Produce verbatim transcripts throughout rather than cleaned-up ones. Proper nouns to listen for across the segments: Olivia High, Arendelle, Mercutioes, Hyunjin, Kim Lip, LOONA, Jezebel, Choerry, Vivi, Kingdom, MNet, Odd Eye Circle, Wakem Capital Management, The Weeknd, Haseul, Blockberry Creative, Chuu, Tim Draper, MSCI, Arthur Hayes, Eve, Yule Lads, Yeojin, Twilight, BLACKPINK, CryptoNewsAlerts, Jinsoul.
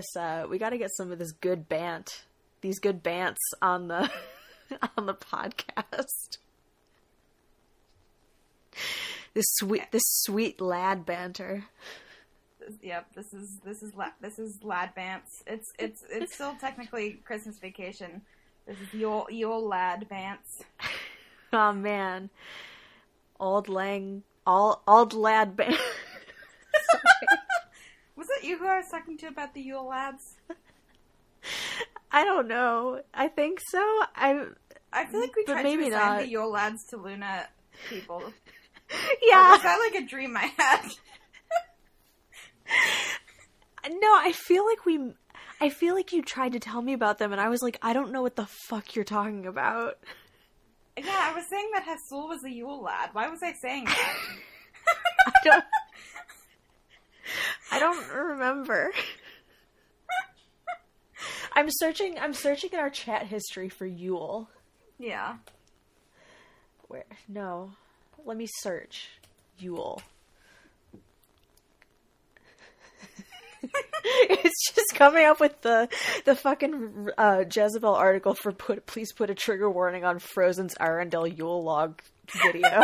So we got to get some of this good bant, these good bants on the on the podcast. This sweet, this sweet lad banter. Yep, this is this is la- this is lad bants. It's it's it's still technically Christmas Vacation. This is Yule Yule Lad bants. Oh man, old lang, all old lad bants. Was it you who I was talking to about the Yule Lads? I don't know. I think so. I I feel like we tried to assign the Yule Lads to Loona people. Yeah. Or was that like a dream I had? No, I feel like we... I feel like you tried to tell me about them, and I was like, I don't know what the fuck you're talking about. Yeah, I was saying that Haseul was a Yule Lad. Why was I saying that? I don't... I don't remember. I'm searching I'm searching in our chat history for Yule. Yeah. Where? No. Let me search Yule. It's just coming up with the the fucking uh, Jezebel article for put please put a trigger warning on Frozen's Arendelle Yule log video.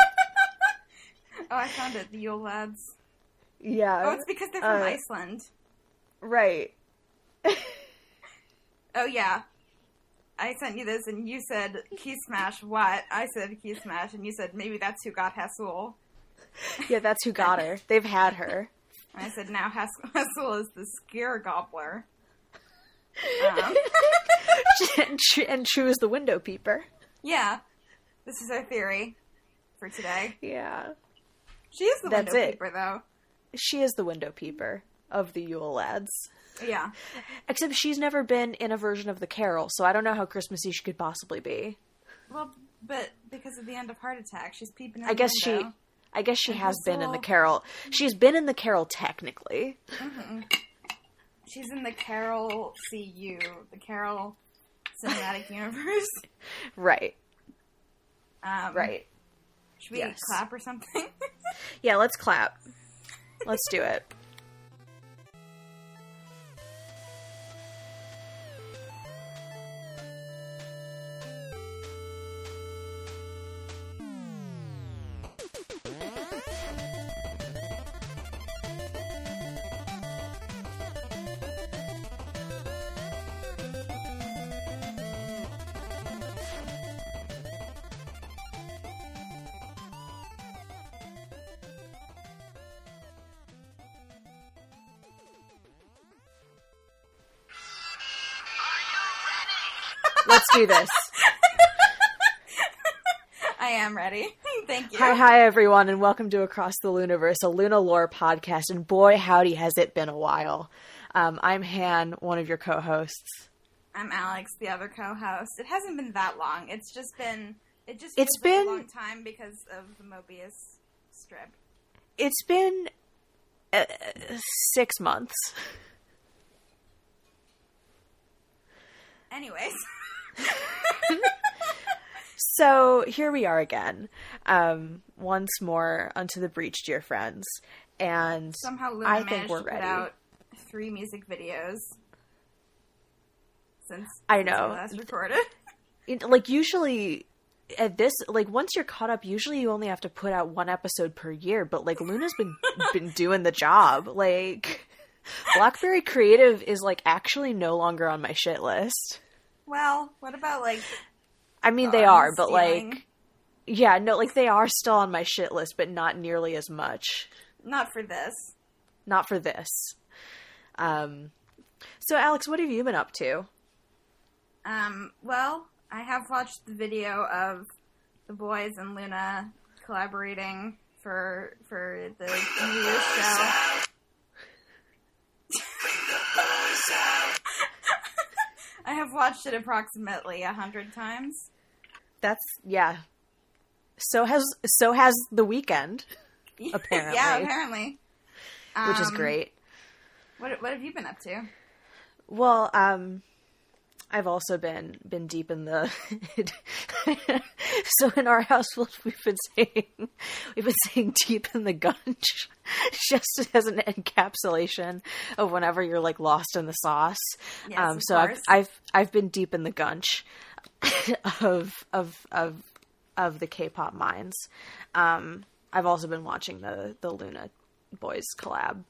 Oh, I found it. The Yule Lads. Yeah. Oh, it's because they're from uh, Iceland. Right. Oh, yeah. I sent you this, and you said, key smash, what? I said, key smash, and you said, maybe that's who got Haseul. Yeah, that's who got her. They've had her. And I said, now Has- Haseul is the scare gobbler. Um. and, Ch- and Chuu is the window peeper. Yeah. This is our theory for today. Yeah. She is the that's window it. peeper, though. She is the window peeper of the Yule Lads. Yeah. Except she's never been in a version of the Carol, so I don't know how Christmassy she could possibly be. Well, but because of the end of Heart Attack, she's peeping in I the guess window. She, I guess she and has been all... in the Carol. She's been in the Carol, technically. Mm-hmm. She's in the Carol C U, the Carol Cinematic Universe. Right. Um, right. Should we yes. clap or something? Yeah, let's clap. Let's do it. Let's do this. I am ready. Thank you. Hi, hi, everyone, and welcome to Across the Looniverse, a Loona lore podcast. And boy, howdy, has it been a while. Um, I'm Han, one of your co-hosts. I'm Alex, the other co-host. It hasn't been that long. It's just been it just it's been a long time because of the Möbius strip. It's been uh, six months. Anyways. So here we are again, um, once more unto the breach, dear friends, and somehow Loona I think we're ready. Put out three music videos since I know we last recorded. It, like usually at this, like once you're caught up, usually you only have to put out one episode per year. But like Loona's been been doing the job. Like Blockberry Creative is like actually no longer on my shit list. Well, what about, like... I mean, they are, but, stealing? like... Yeah, no, like, they are still on my shit list, but not nearly as much. Not for this. Not for this. Um, so, Alex, what have you been up to? Um, well, I have watched the video of the boys and Loona collaborating for for the New Year's show. Bring the boys out! I have watched it approximately a hundred times. That's, yeah. So has so has the weekend, apparently. Yeah, apparently. Which um, is great. What what have you been up to? Well, um, I've also been been deep in the So in our household, we've been saying we've been saying deep in the gunch, just as an encapsulation of whenever you're like lost in the sauce. Yes, um, so I've, I've I've been deep in the gunch of of of of the K-pop minds. Um, I've also been watching the the LOONA boys collab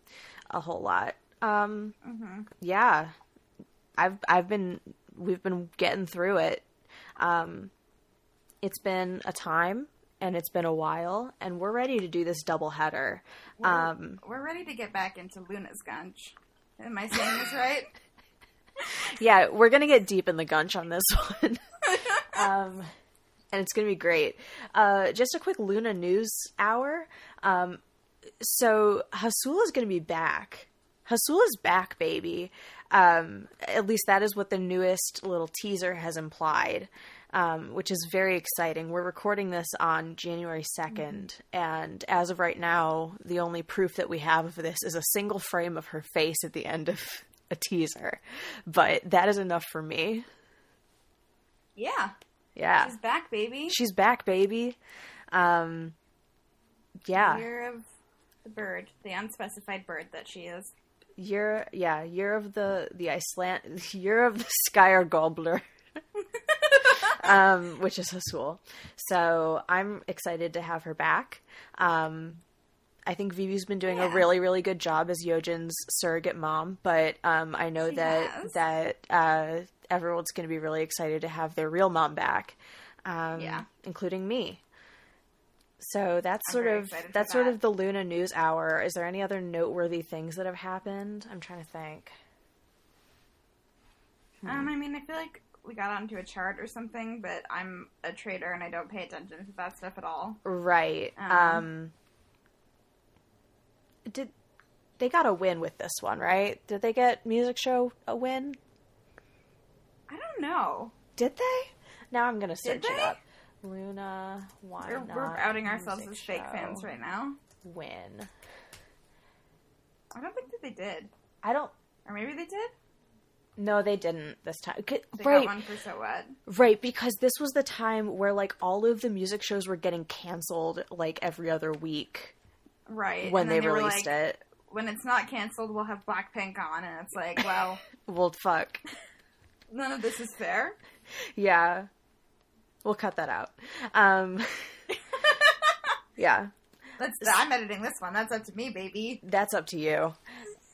a whole lot. Um, mm-hmm. Yeah, I've I've been we've been getting through it. Um, it's been a time and it's been a while, and we're ready to do this double header. We're, um, we're ready to get back into Luna's gunch. Am I saying this right? Yeah, we're going to get deep in the gunch on this one. um, and it's going to be great. Uh, just a quick LOONA news hour. Um, so Haseul is going to be back. Haseul is back, baby. Um, at least that is what the newest little teaser has implied, um, which is very exciting. We're recording this on January second, mm-hmm. and as of right now, the only proof that we have of this is a single frame of her face at the end of a teaser. But that is enough for me. Yeah. Yeah. She's back, baby. She's back, baby. Um, yeah. Year of the bird, the unspecified bird that she is. Year, yeah, year of the the Iceland, year of the Skyer Gobbler, um, which is Haseul. So I'm excited to have her back. Um, I think Vivi's been doing yeah. a really, really good job as Yeojin's surrogate mom, but um, I know she that has. that uh, everyone's going to be really excited to have their real mom back, um, yeah. including me. So that's I'm sort of that's that. sort of the LOONA news hour. Is there any other noteworthy things that have happened? I'm trying to think. Hmm. Um, I mean, I feel like we got onto a chart or something, but I'm a trader and I don't pay attention to that stuff at all. Right. Um, um did they got a win with this one, right? Did they get music show a win? I don't know. Did they? Now I'm gonna search it up. LOONA, why we're, not? We're outing ourselves as fake fans right now. Win. I don't think that they did. I don't. Or maybe they did? No, they didn't this time. They right. got one for So What. Right, because this was the time where, like, all of the music shows were getting canceled, like, every other week. Right. When they, they released like, it. When it's not canceled, we'll have Blackpink on, and it's like, well. Well, fuck. None of this is fair. Yeah. We'll cut that out. Um, yeah. That's, I'm editing this one. That's up to me, baby. That's up to you.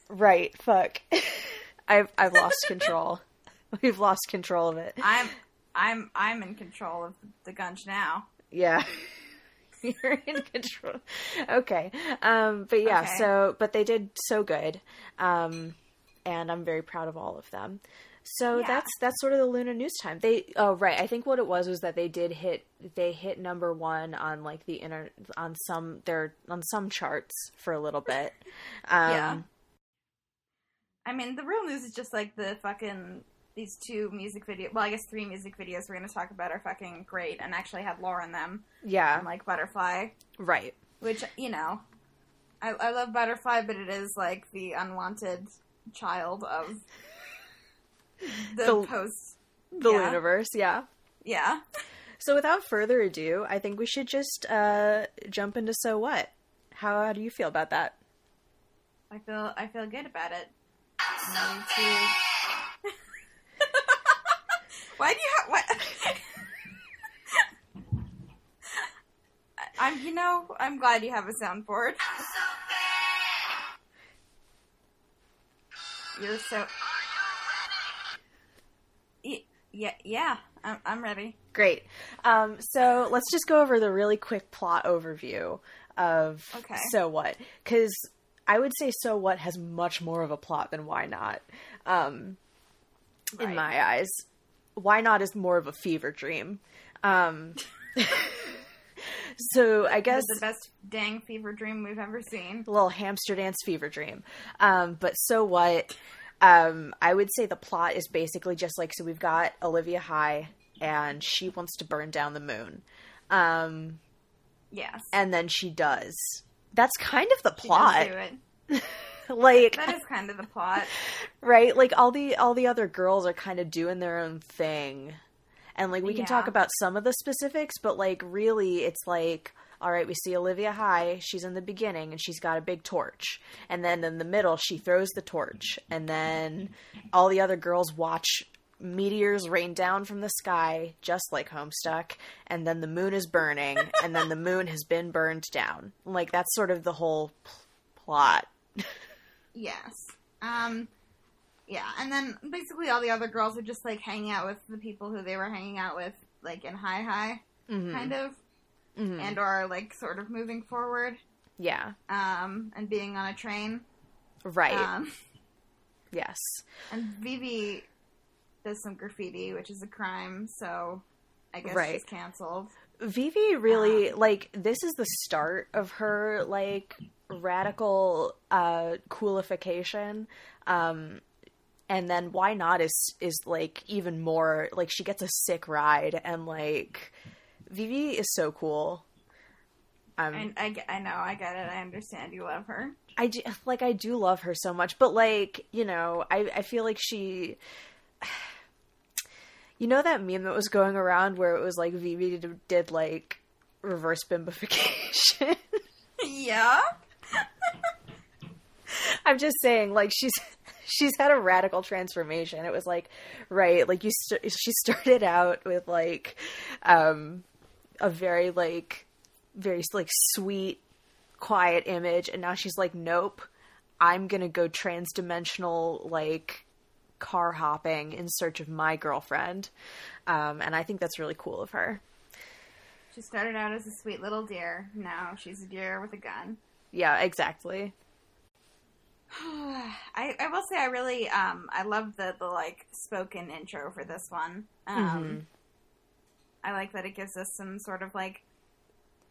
Right. Fuck. I've I've lost control. We've lost control of it. I'm I'm I'm in control of the gunch now. Yeah. You're in control. Okay. Um, but yeah, okay. so but they did so good. Um, and I'm very proud of all of them. So yeah. that's that's sort of the LOONA news time. They oh right, I think what it was was that they did hit they hit number one on like the inter on some their on some charts for a little bit. Um, yeah. I mean, the real news is just like the fucking these two music video. Well, I guess three music videos we're gonna talk about are fucking great and actually had lore in them. Yeah, and, like Butterfly. Right. Which you know, I I love Butterfly, but it is like the unwanted child of. The, the post the yeah. universe yeah yeah so without further ado, I think we should just uh jump into So What. How do you feel about that? I feel I feel good about it. So why do you have what I'm you know I'm glad you have a soundboard. You're so Yeah, yeah, I'm, I'm ready. Great. Um, so let's just go over the really quick plot overview of okay. So What, because I would say So What has much more of a plot than Why Not, um, right. in my eyes. Why Not is more of a fever dream. Um, so I guess the best dang fever dream we've ever seen. A little hamster dance fever dream. Um, but So What. Um, I would say the plot is basically just like, so we've got Olivia High and she wants to burn down the moon. Um, yes. And then she does. That's kind of the plot. She does do it. Like, that is kind of the plot. Right? Like all the, all the other girls are kind of doing their own thing. And, like, we can yeah. talk about some of the specifics, but, like, really it's like, all right, we see Olivia High. She's in the beginning, and she's got a big torch. And then in the middle, she throws the torch. And then all the other girls watch meteors rain down from the sky, just like Homestuck. And then the moon is burning, and then the moon has been burned down. Like, that's sort of the whole p- plot. Yes. Um... Yeah, and then basically all the other girls are just, like, hanging out with the people who they were hanging out with, like, in High High, mm-hmm. kind of, mm-hmm. and or, like, sort of moving forward. Yeah. Um, and being on a train. Right. Um, yes. And Vivi does some graffiti, which is a crime, so I guess right. she's canceled. Vivi really, um, like, this is the start of her, like, radical uh, coolification, um... And then Why Not is, is like, even more, like, she gets a sick ride, and, like, Vivi is so cool. Um, I, I, I know, I get it, I understand you love her. I do, like, I do love her so much, but, like, you know, I, I feel like she... You know that meme that was going around where it was, like, Vivi did, did like, reverse bimbification? Yeah? I'm just saying, like, she's... She's had a radical transformation. It was like, right, like you. St- she started out with like um, a very like, very like sweet, quiet image, and now she's like, nope, I'm gonna go transdimensional, like car hopping in search of my girlfriend, um, and I think that's really cool of her. She started out as a sweet little deer. Now she's a deer with a gun. Yeah, exactly. I, I will say I really um I love the, the like spoken intro for this one. Um mm-hmm. I like that it gives us some sort of like,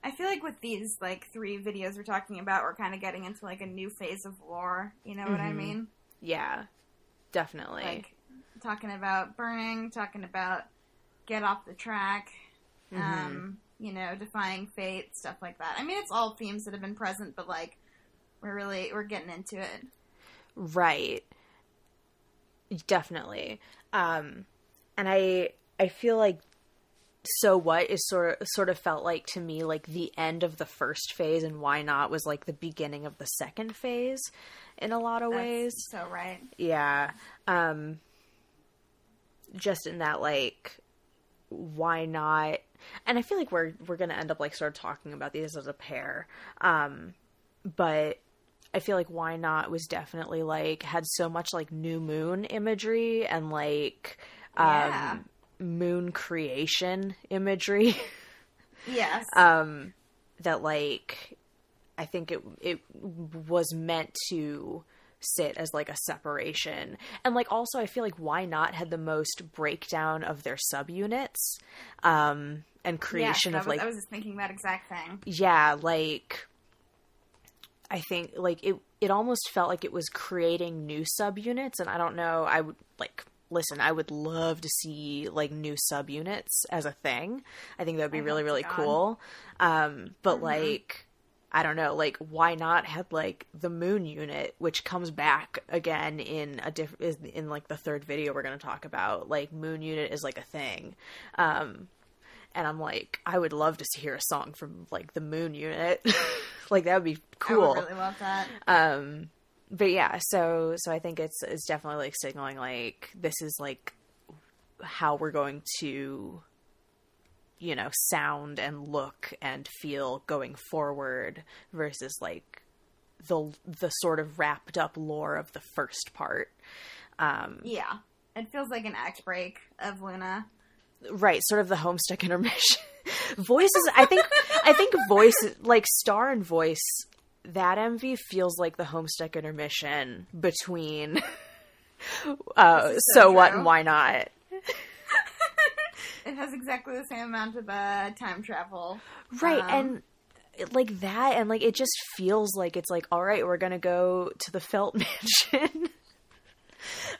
I feel like with these like three videos we're talking about, we're kind of getting into like a new phase of lore, you know mm-hmm. what I mean? Yeah. Definitely. Like talking about burning, talking about get off the track, mm-hmm. um, you know, defying fate, stuff like that. I mean, it's all themes that have been present, but like We're really, we're getting into it. Right. Definitely. Um, and I, I feel like So What is sort of, sort of felt like to me, like the end of the first phase, and Why Not was like the beginning of the second phase in a lot of That's ways. So right. Yeah. Um, just in that, like, Why Not? And I feel like we're, we're going to end up like sort of talking about these as a pair. Um, But I feel like Why Not was definitely, like, had so much, like, new moon imagery and, like, um, yeah. moon creation imagery. Yes. Um, that, like, I think it it was meant to sit as, like, a separation. And, like, also I feel like Why Not had the most breakdown of their subunits um, and creation yes, of, was, like... I was just thinking that exact thing. Yeah, like... I think, like, it it almost felt like it was creating new subunits, and I don't know, I would, like, listen, I would love to see, like, new subunits as a thing. I think that would be I really, really God. cool. Um, but, mm-hmm. like, I don't know, like, Why Not had, like, the moon unit, which comes back again in, a diff- in like, the third video we're going to talk about. Like, moon unit is, like, a thing. Um And I'm like, I would love to hear a song from, like, the Moon Unit. Like, that would be cool. I would really love that. Um, but, yeah, so so I think it's it's definitely, like, signaling, like, this is, like, how we're going to, you know, sound and look and feel going forward versus, like, the the sort of wrapped-up lore of the first part. Um, yeah. It feels like an act break of Loona. Right, sort of the Homestuck intermission. Voices, I think, I think voice, like Star and Voice, that M V feels like the Homestuck intermission between uh, so, so What and Why Not. It has exactly the same amount of uh, time travel. Right, um, and like that, and like it just feels like it's like, all right, we're going to go to the Felt Mansion.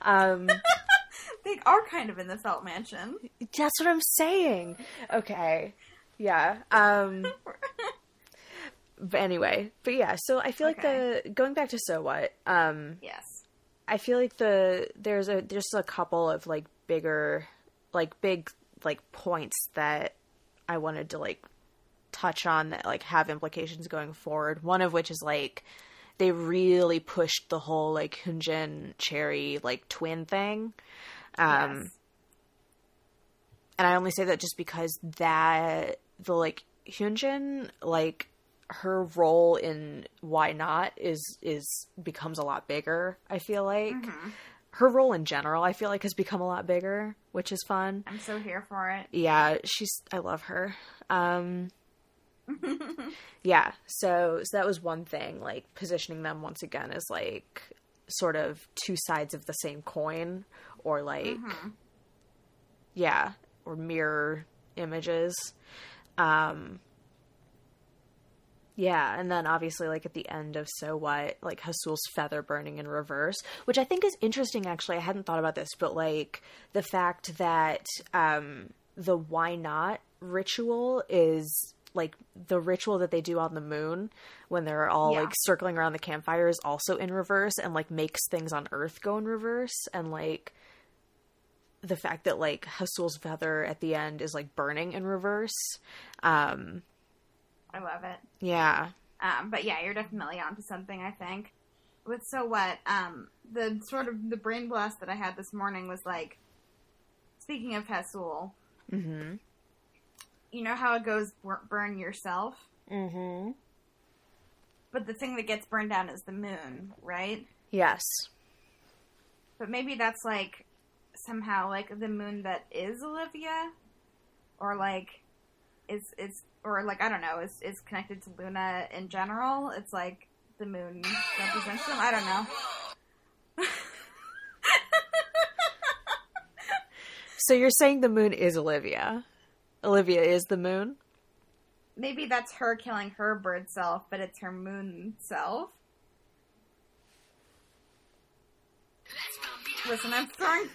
um... They are kind of in the Felt Mansion. That's what I'm saying. Okay. Yeah. Um, but anyway. But yeah, so I feel okay. like the... Going back to So What. Um, yes. I feel like the... There's a there's a couple of, like, bigger... Like, big like points that I wanted to like touch on that like have implications going forward. One of which is like they really pushed the whole like Hyunjin Choerry like twin thing. Um yes. And I only say that just because that the like Hyunjin, like her role in Why Not is is becomes a lot bigger, I feel like. Mm-hmm. Her role in general, I feel like, has become a lot bigger, which is fun. I'm so here for it. Yeah, she's... I love her. Um, yeah, so, so that was one thing. Like, positioning them, once again, as, like, sort of two sides of the same coin. Or, like... Mm-hmm. Yeah. Or mirror images. Um, yeah, and then, obviously, like, at the end of So What, like, Haseul's feather burning in reverse, which I think is interesting, actually. I hadn't thought about this, but, like, the fact that um, the Why Not ritual is, like, the ritual that they do on the moon when they're all, yeah. like, circling around the campfire is also in reverse and, like, makes things on Earth go in reverse. And, like, the fact that, like, Haseul's feather at the end is, like, burning in reverse. Um I love it. Yeah. Um, but yeah, you're definitely onto something, I think. With So What, um, the sort of the brain blast that I had this morning was like, speaking of Haseul, mm-hmm. you know how it goes, burn yourself? Mm-hmm. But the thing that gets burned down is the moon, right? Yes. But maybe that's like, somehow, like, the moon that is Olivia? Or like, is it's... Or, like, I don't know, is is connected to LOONA in general. It's like the moon represents them. I don't know. So you're saying the moon is Olivia? Olivia is the moon? Maybe that's her killing her bird self, but it's her moon self. Listen, I'm throwing...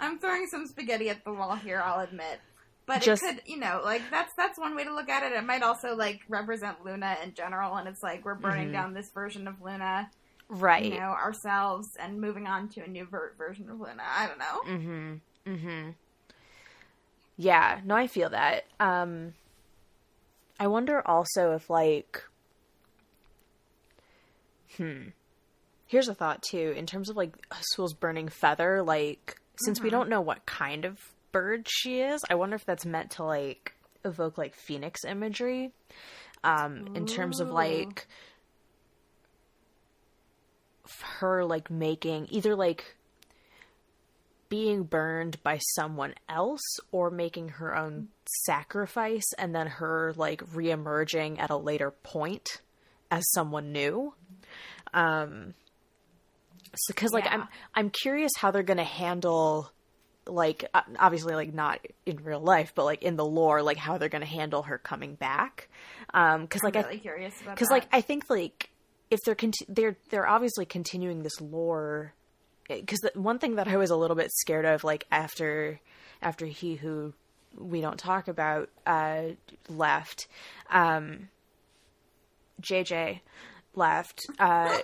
I'm throwing some spaghetti at the wall here, I'll admit. But Just, it could, you know, like, that's that's one way to look at it. It might also, like, represent LOONA in general, and it's like, we're burning mm-hmm. down this version of LOONA. Right. You know, ourselves, and moving on to a new ver- version of LOONA. I don't know. Mm-hmm. Mm-hmm. Yeah. No, I feel that. Um, I wonder also if, like... Hmm. Here's a thought, too. In terms of, like, Haseul's burning feather, like, since mm-hmm. we don't know what kind of bird she is, I wonder if that's meant to, like, evoke, like, phoenix imagery, um, in terms of, like, her, like, making, either, like, being burned by someone else, or making her own sacrifice, and then her, like, reemerging at a later point as someone new, um, because, so, like, yeah. I'm, I'm curious how they're gonna handle... like, obviously, like, not in real life, but, like, in the lore, like, how they're going to handle her coming back. Um, cause, like, I'm really I, curious about that. Because, like, I think, like, if they're, conti- they're, they're obviously continuing this lore, because one thing that I was a little bit scared of, like, after, after He Who We Don't Talk About, uh, left, um, J J left, uh,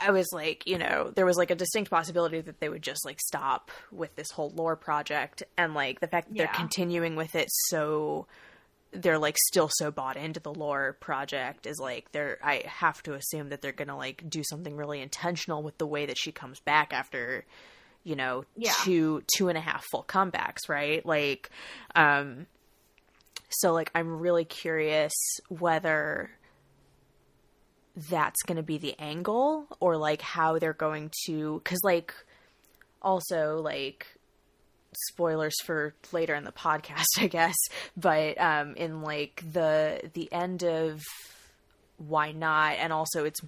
I was like, you know, there was like a distinct possibility that they would just like stop with this whole lore project, and like the fact that yeah. they're continuing with it, so they're like still so bought into the lore project is like they're. I have to assume that they're gonna like do something really intentional with the way that she comes back after, you know, yeah. two two and a half full comebacks, right? Like, um, so like I'm really curious whether that's going to be the angle, or like how they're going to, cause like also like spoilers for later in the podcast, I guess, but, um, in like the, the end of Why Not. And also it's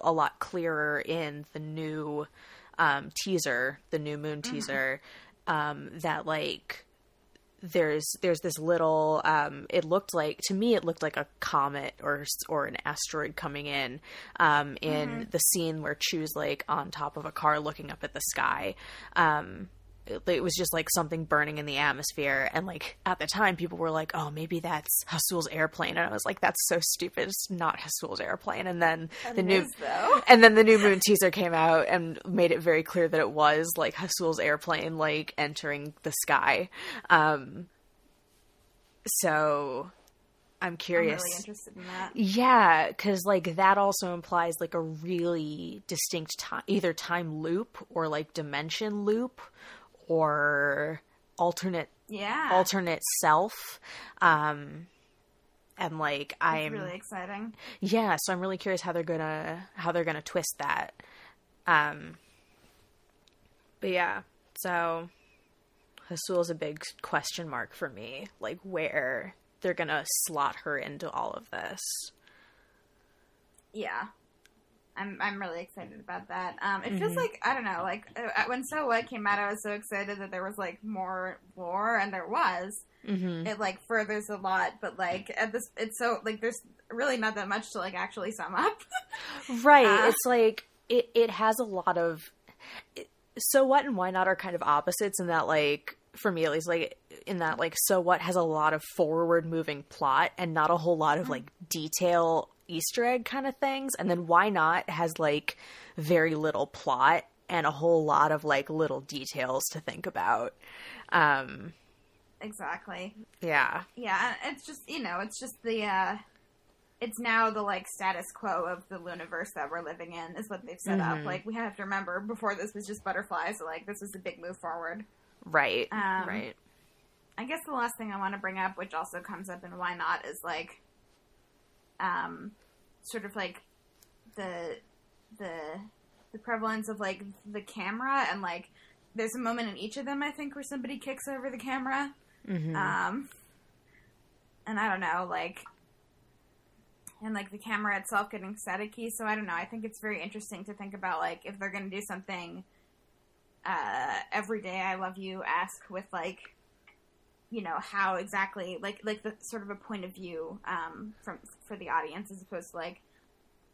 a lot clearer in the new, um, teaser, the new moon mm-hmm. teaser, um, that like there's, there's this little, um, it looked like, to me, it looked like a comet or, or an asteroid coming in, um, in mm-hmm. the scene where Chuu's like on top of a car looking up at the sky. Um, it was just like something burning in the atmosphere. And like at the time people were like, oh, maybe that's Haseul's airplane. And I was like, that's so stupid. It's not Haseul's airplane. And then and the new, though. and then the New Moon teaser came out and made it very clear that it was like Haseul's airplane, like entering the sky. Um, so I'm curious. I'm really interested in that. Yeah, because like that also implies like a really distinct time, either time loop or like dimension loop or alternate, yeah, alternate self. Um, and like I'm That's really exciting. Yeah, so I'm really curious how they're gonna how they're gonna twist that. Um, but yeah, so Haseul's a big question mark for me. Like where they're gonna slot her into all of this. Yeah. I'm I'm really excited about that. Um, it mm-hmm. feels like, I don't know, like, when So What came out, I was so excited that there was, like, more lore, and there was. Mm-hmm. It, like, furthers a lot, but, like, at this, it's so, like, there's really not that much to, like, actually sum up. Right. Uh, it's, like, it, it has a lot of, it, So What and Why Not are kind of opposites in that, like, for me at least, like, in that, like, So What has a lot of forward-moving plot and not a whole lot of, like, detail Easter egg kind of things. And then Why Not has, like, very little plot and a whole lot of, like, little details to think about. Um, exactly. Yeah. Yeah, it's just, you know, it's just the, uh, it's now the, like, status quo of the Looniverse that we're living in is what they've set mm-hmm. up. Like, we have to remember, before this was just butterflies, so, like, this was a big move forward. Right, um, right. I guess the last thing I want to bring up, which also comes up in Why Not, is, like, um, sort of, like, the, the, the prevalence of, like, the camera, and, like, there's a moment in each of them, I think, where somebody kicks over the camera. Mm-hmm. Um, and I don't know, like, and, like, the camera itself getting staticky, so I don't know, I think it's very interesting to think about, like, if they're going to do something Uh, every day I love you ask with, like, you know, how exactly, like, like the sort of a point of view, um, from, for the audience as opposed to, like,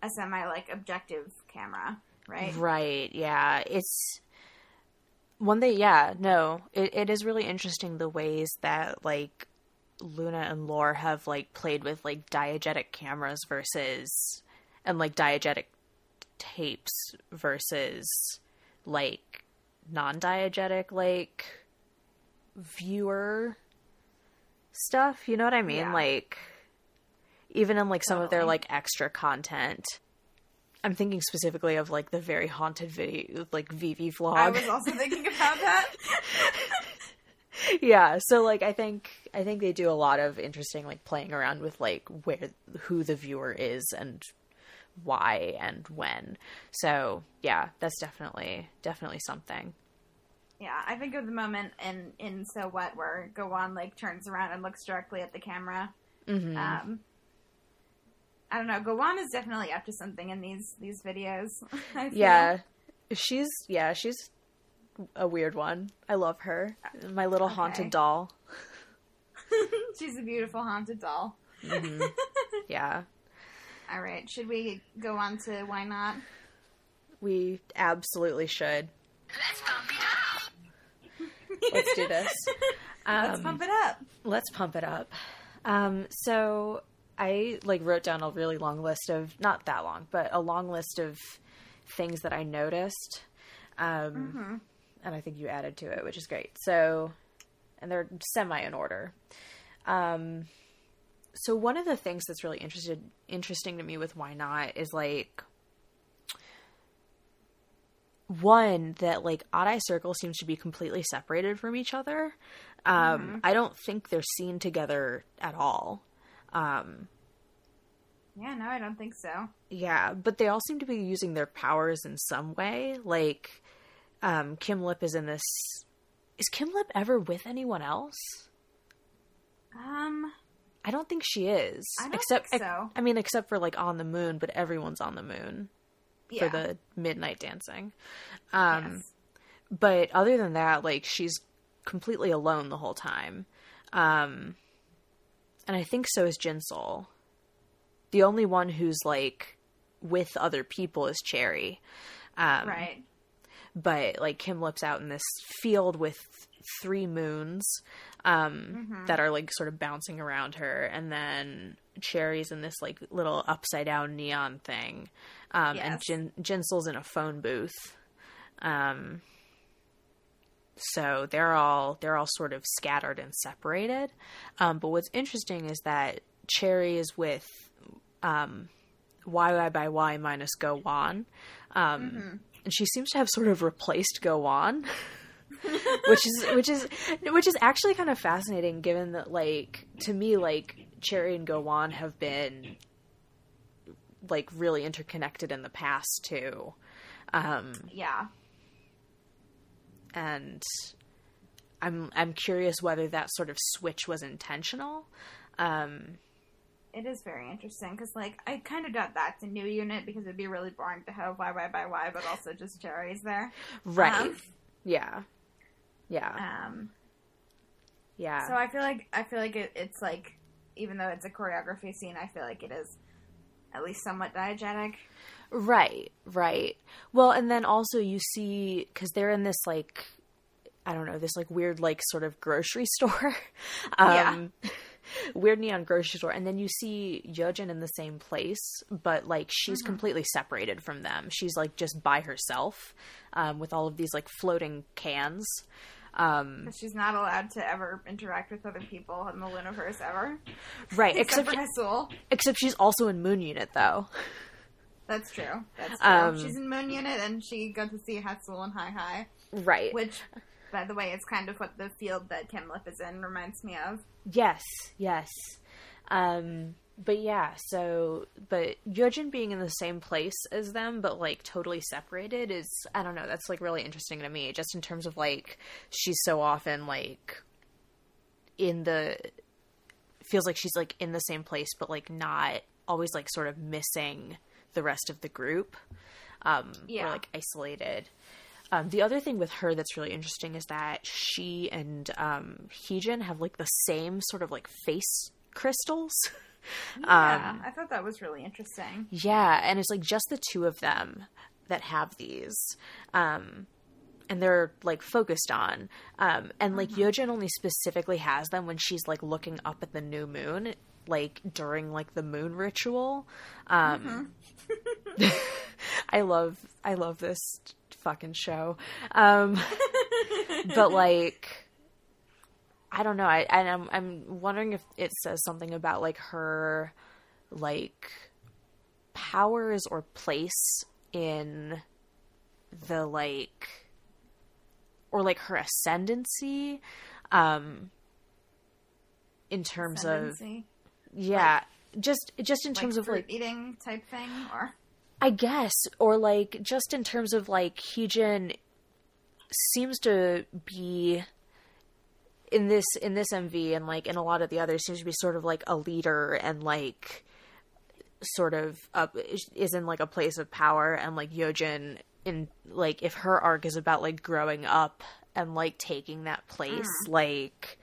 a semi, like, objective camera, right? Right, yeah. It's one thing, yeah, no, it, it is really interesting the ways that, like, LOONA and Lore have, like, played with, like, diegetic cameras versus, and, like, diegetic tapes versus, like, non-diegetic, like, viewer stuff, you know what I mean? Yeah. Like, even in, like, some totally. of their, like, extra content. I'm thinking specifically of, like, the very haunted video, like, Vivi vlog. I was also thinking about that. Yeah, so, like, I think, I think they do a lot of interesting, like, playing around with, like, where, who the viewer is and why and when. So yeah, that's definitely definitely something. Yeah, I think of the moment in in So What where Gowon, like, turns around and looks directly at the camera. Mm-hmm. um I don't know, Gowon is definitely up to something in these these videos. yeah she's yeah she's a weird one. I love her, my little okay. haunted doll. She's a beautiful haunted doll. Mm-hmm. Yeah. All right, should we go on to Why Not? We absolutely should. Let's pump it up! Let's do this. Um, let's pump it up. Let's pump it up. Um, so I, like, wrote down a really long list of, not that long, but a long list of things that I noticed. Um, mm-hmm. And I think you added to it, which is great. So, and they're semi in order. Um... So one of the things that's really interested, interesting to me with Why Not is, like, one, that, like, Odd Eye Circle seems to be completely separated from each other. Um, mm-hmm. I don't think they're seen together at all. Um, yeah, no, I don't think so. Yeah, but they all seem to be using their powers in some way. Like, um, Kim Lip is in this... Is Kim Lip ever with anyone else? Um... I don't think she is. I don't except, think so. I, I mean, except for, like, On the Moon, but everyone's on the moon yeah. for the midnight dancing. Um, yes. But other than that, like, she's completely alone the whole time. Um, and I think so is Jinsoul. The only one who's, like, with other people is Choerry. Um, right. but like Kim Lip's out in this field with three moons um, mm-hmm. that are like sort of bouncing around her. And then Cherry's in this like little upside down neon thing. Um, yes. And Jin- Jinsoul's in a phone booth. Um, so they're all, they're all sort of scattered and separated. Um, but what's interesting is that Choerry is with, um, Y Y by Y minus Gowon. Um, mm-hmm. and she seems to have sort of replaced Gowon, which is, which is, which is actually kind of fascinating given that, like, to me, like Choerry and Gowon have been like really interconnected in the past too. Um, yeah. And I'm, I'm curious whether that sort of switch was intentional. Um, It is very interesting, because, like, I kind of doubt that's a new unit, because it'd be really boring to have Y Y by Y, but also just Choerry's there. Right. Um, yeah. Yeah. Um. Yeah. So I feel like, I feel like it, it's, like, even though it's a choreography scene, I feel like it is at least somewhat diegetic. Right. Right. Well, and then also you see, because they're in this, like, I don't know, this, like, weird, like, sort of grocery store. um, yeah. Weird neon grocery store, and then you see Yeojin in the same place, but like she's mm-hmm. completely separated from them. She's like just by herself, um, with all of these like floating cans. Um, she's not allowed to ever interact with other people in the Loonaverse ever, right? except except, for Haseul. Except she's also in Moon Unit, though. That's true. That's true. Um, she's in Moon Unit, and she got to see Haseul and High High, right? Which, by the way, it's kind of what the field that Kim Lip is in reminds me of. Yes, yes. Um, but yeah, so, but Yeojin being in the same place as them, but like totally separated is, I don't know, that's like really interesting to me, just in terms of like, she's so often like in the, feels like she's like in the same place, but like not always like sort of missing the rest of the group. Um, yeah. Or like isolated. Um, the other thing with her that's really interesting is that she and um, Heejin have, like, the same sort of, like, face crystals. Yeah, um, I thought that was really interesting. Yeah, and it's, like, just the two of them that have these. Um, and they're, like, focused on. Um, and, like, mm-hmm. Yeojin only specifically has them when she's, like, looking up at the new moon, like, during, like, the moon ritual. Um, mm-hmm. I love, I love this... fucking show. Um, but like, I don't know. I, and I'm, I'm wondering if it says something about like her, like powers or place in the, like, or like her ascendancy, um, in terms ascendancy. Of, yeah, like, just, just in like terms of like eating type thing or. I guess, or, like, just in terms of, like, Heejin seems to be, in this in this M V and, like, in a lot of the others, seems to be sort of, like, a leader and, like, sort of up, is in, like, a place of power. And, like, Yeojin, in, like, if her arc is about, like, growing up and, like, taking that place, mm. like,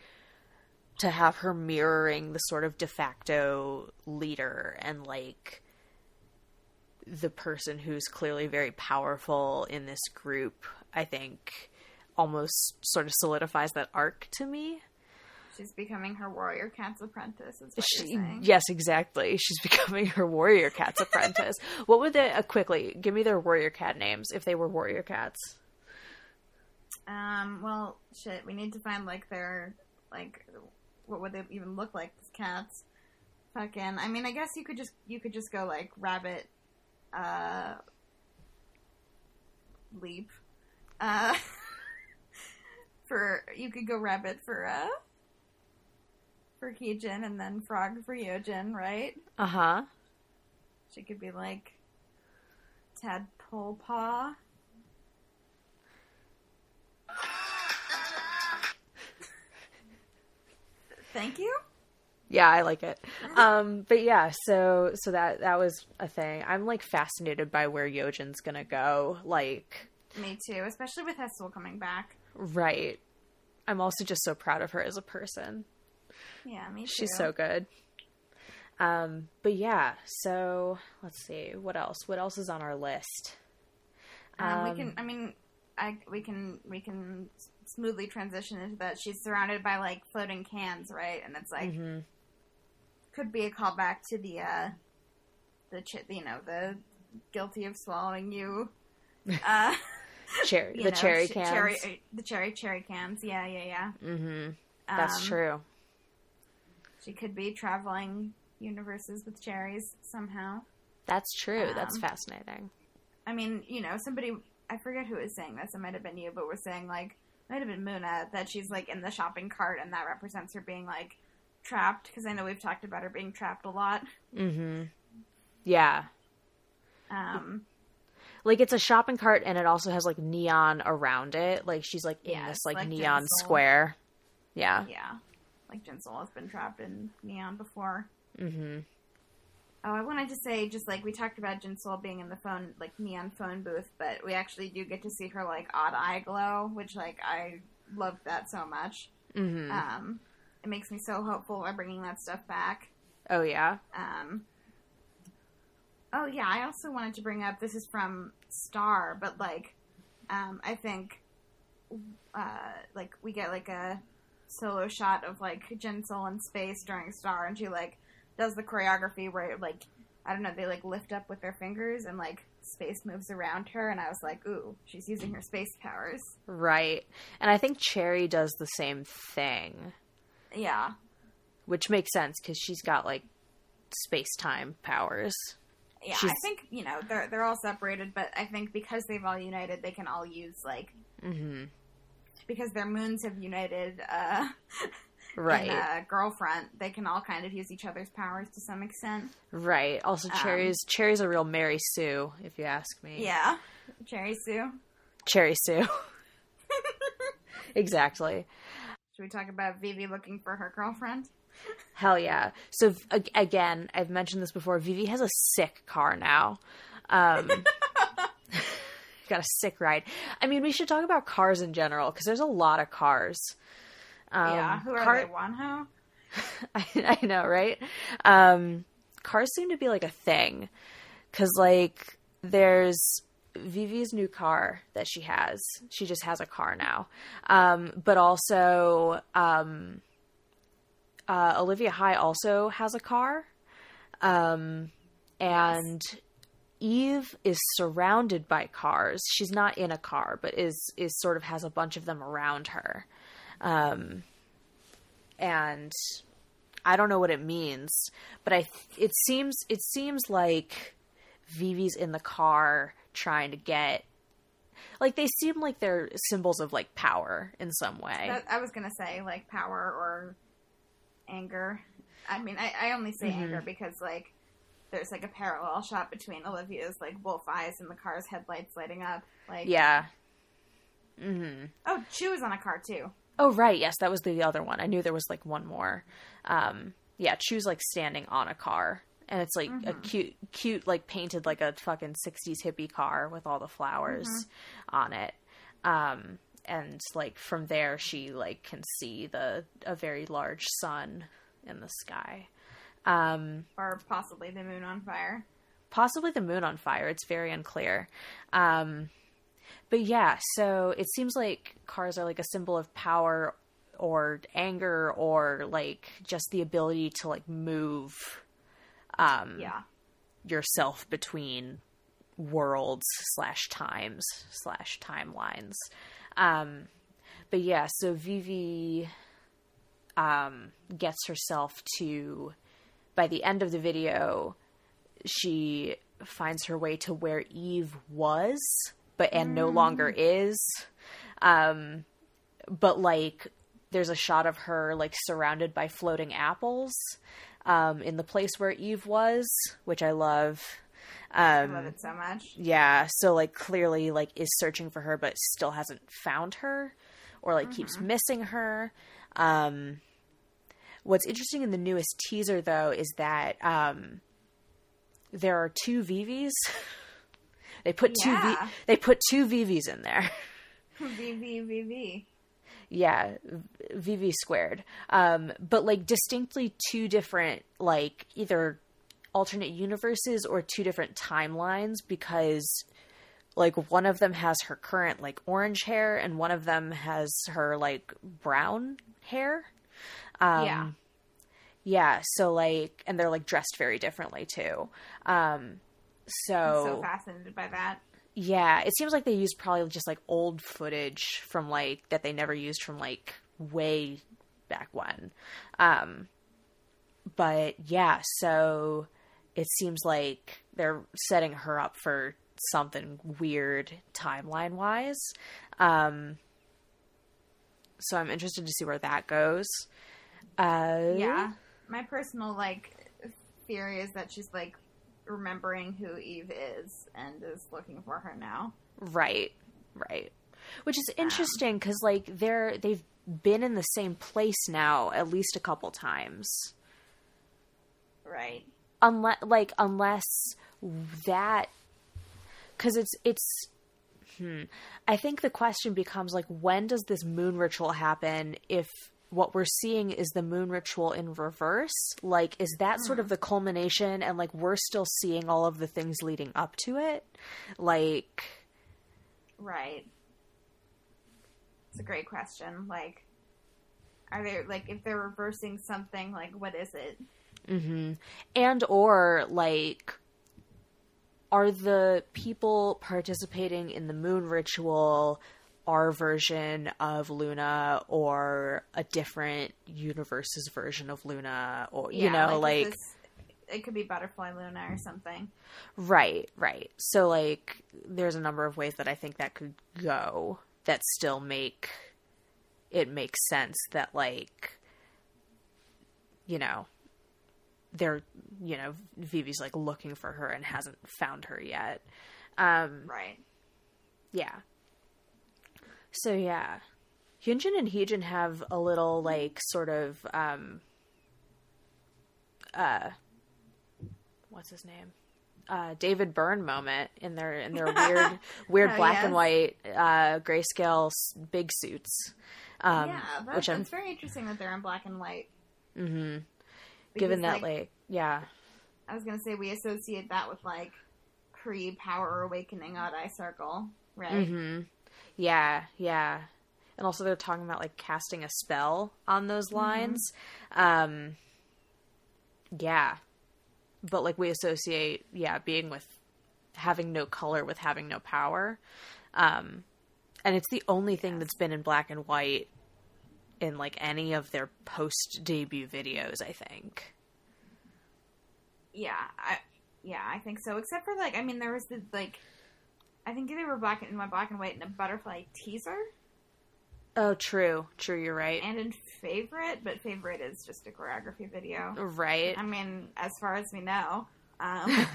to have her mirroring the sort of de facto leader and, like... the person who's clearly very powerful in this group, I think, almost sort of solidifies that arc to me. She's becoming her warrior cat's apprentice, is what she, you're saying. Yes, exactly. She's becoming her warrior cat's apprentice. What would they... Uh, quickly, give me their warrior cat names, if they were warrior cats. Um, well, shit, we need to find, like, their... like, what would they even look like, as cats? Fucking... I mean, I guess you could just you could just go, like, rabbit... Uh, leap. Uh, for, you could go rabbit for, uh, for Heejin and then frog for Yeojin, right? Uh-huh. She could be like tadpole paw. Thank you. Yeah, I like it. Um, but yeah, so so that that was a thing. I'm like fascinated by where Yeojin's gonna go. Like, me too, especially with Haseul coming back. Right. I'm also just so proud of her as a person. Yeah, me too. She's so good. Um, but yeah, so let's see what else. What else is on our list? Um, um, we can. I mean, I, we can we can smoothly transition into that. She's surrounded by like floating cans, right? And it's like mm-hmm. could be a callback to the uh, the ch- you know the guilty of swallowing you. Uh, cherry, you the know, cherry sh- cans, cherry, the cherry cherry cans. Yeah, yeah, yeah. Mm-hmm. That's um, true. She could be traveling universes with cherries somehow. That's true. Um, That's fascinating. I mean, you know, somebody, I forget who was saying this. It might have been you, but we're saying, like, it might have been Moona, that she's, like, in the shopping cart, and that represents her being, like, trapped, because I know we've talked about her being trapped a lot. Mm-hmm. Yeah. Um. Like, it's a shopping cart, and it also has, like, neon around it. Like, she's, like, in yeah, this, like, like neon Jinsoul. Square. Yeah. Yeah. Like, Jinsoul has been trapped in neon before. Mm-hmm. Oh, I wanted to say, just, like, we talked about Jinsoul being in the phone, like, neon phone booth, but we actually do get to see her, like, odd eye glow, which, like, I loved that so much. Mm-hmm. Um, it makes me so hopeful by bringing that stuff back. Oh, yeah? Um. Oh, yeah, I also wanted to bring up, this is from Star, but, like, um, I think, uh, like, we get, like, a solo shot of, like, Jinsoul in space during Star, and she, like, does the choreography where, like, I don't know, they, like, lift up with their fingers and, like, space moves around her. And I was like, ooh, she's using her space powers. Right. And I think Choerry does the same thing. Yeah. Which makes sense because she's got, like, space-time powers. Yeah, she's... I think, you know, they're they're all separated. But I think because they've all united, they can all use, like... Mm-hmm. Because their moons have united, uh... Right. And, uh, girlfriend, they can all kind of use each other's powers to some extent. Right. Also, Cherry's um, Cherry's a real Mary Sue, if you ask me. Yeah. Choerry Sue. Choerry Sue. Exactly. Should we talk about Vivi looking for her girlfriend? Hell yeah. So, again, I've mentioned this before, Vivi has a sick car now. Um... got a sick ride. I mean, we should talk about cars in general, because there's a lot of cars. Um, yeah, who are car- they, Wanho? I, I know, right? Um, cars seem to be, like, a thing. Because, like, there's Vivi's new car that she has. She just has a car now. Um, but also, um, uh, Olivia High also has a car. Um, and yes. Eve is surrounded by cars. She's not in a car, but is, is sort of has a bunch of them around her. Um, and I don't know what it means, but I, th- it seems, it seems like Vivi's in the car trying to get, like, they seem like they're symbols of, like, power in some way. That, I was going to say, like, power or anger. I mean, I, I only say mm-hmm. anger because, like, there's, like, a parallel shot between Olivia's, like, wolf eyes and the car's headlights lighting up. Like, yeah. Mm-hmm. Oh, Chuu was on a car too. Oh, right. Yes, that was the other one. I knew there was, like, one more. Um, yeah, Chu's, like, standing on a car. And it's, like, mm-hmm. a cute, cute, like, painted, like, a fucking sixties hippie car with all the flowers mm-hmm. on it. Um, and, like, from there she, like, can see the a very large sun in the sky. Um, or possibly the moon on fire. Possibly the moon on fire. It's very unclear. Um... But yeah, so it seems like cars are, like, a symbol of power or anger or, like, just the ability to, like, move um, yeah. yourself between worlds slash times slash timelines. Um, but yeah, so Vivi um, gets herself to, by the end of the video, she finds her way to where Eve was. But, and mm. no longer is. Um, but, like, there's a shot of her, like, surrounded by floating apples, um, in the place where Eve was, which I love. Um, I love it so much. Yeah. So, like, clearly, like, is searching for her, but still hasn't found her or, like, mm-hmm. keeps missing her. Um, what's interesting in the newest teaser, though, is that, um, there are two Vivis. They put yeah. two v- they put two Vivis in there. Vivi Vivi. Yeah, Vivi squared. Um, but, like, distinctly two different, like, either alternate universes or two different timelines, because like one of them has her current like orange hair and one of them has her like brown hair. Um, yeah. Yeah. So like, and they're like dressed very differently too. Um, so I'm so fascinated by that. Yeah. It seems like they used probably just like old footage from like, that they never used from like way back when. Um, but yeah, so it seems like they're setting her up for something weird timeline wise. Um, so I'm interested to see where that goes. Uh, yeah. My personal like theory is that she's like remembering who Eve is and is looking for her now. Right. Right. Which is interesting because um, like they're, they've been in the same place now at least a couple times. Right. Unless like, unless that, cause it's, it's, hmm. I think the question becomes like, when does this moon ritual happen? If what we're seeing is the moon ritual in reverse, like, is that mm. sort of the culmination? And like, we're still seeing all of the things leading up to it. Like, right. It's a great question. Like, are they like, if they're reversing something, like what is it? Mm-hmm. And or like, are the people participating in the moon ritual our version of LOONA or a different universe's version of LOONA? Or yeah, you know, like, like this, it could be Butterfly LOONA or something. Right, right. So like there's a number of ways that I think that could go that still make it make sense that like, you know, they're, you know, Vivi's like looking for her and hasn't found her yet. Um, right. Yeah. So yeah. Hyunjin and Heejin have a little like sort of, um, uh, what's his name? Uh, David Byrne moment in their, in their weird, weird oh, black yes. and white, uh, grayscale big suits. Um, yeah, but which it's very interesting that they're in black and white. Mm-hmm. Because, given that, like, like, yeah. I was going to say, we associate that with, like, pre-Power Awakening Odd Eye Circle, right? Mm-hmm. Yeah, yeah. And also they're talking about, like, casting a spell on those lines. Mm-hmm. Um, yeah. But, like, we associate, yeah, being with, having no color with having no power. Um, and it's the only thing yes. that's been in black and white in, like, any of their post-debut videos, I think. Yeah, I, yeah, I think so. Except for, like, I mean, there was the, like, I think they were black and, black and white in a Butterfly teaser. Oh, true. True, you're right. And in Favorite, but Favorite is just a choreography video. Right. I mean, as far as we know. Um,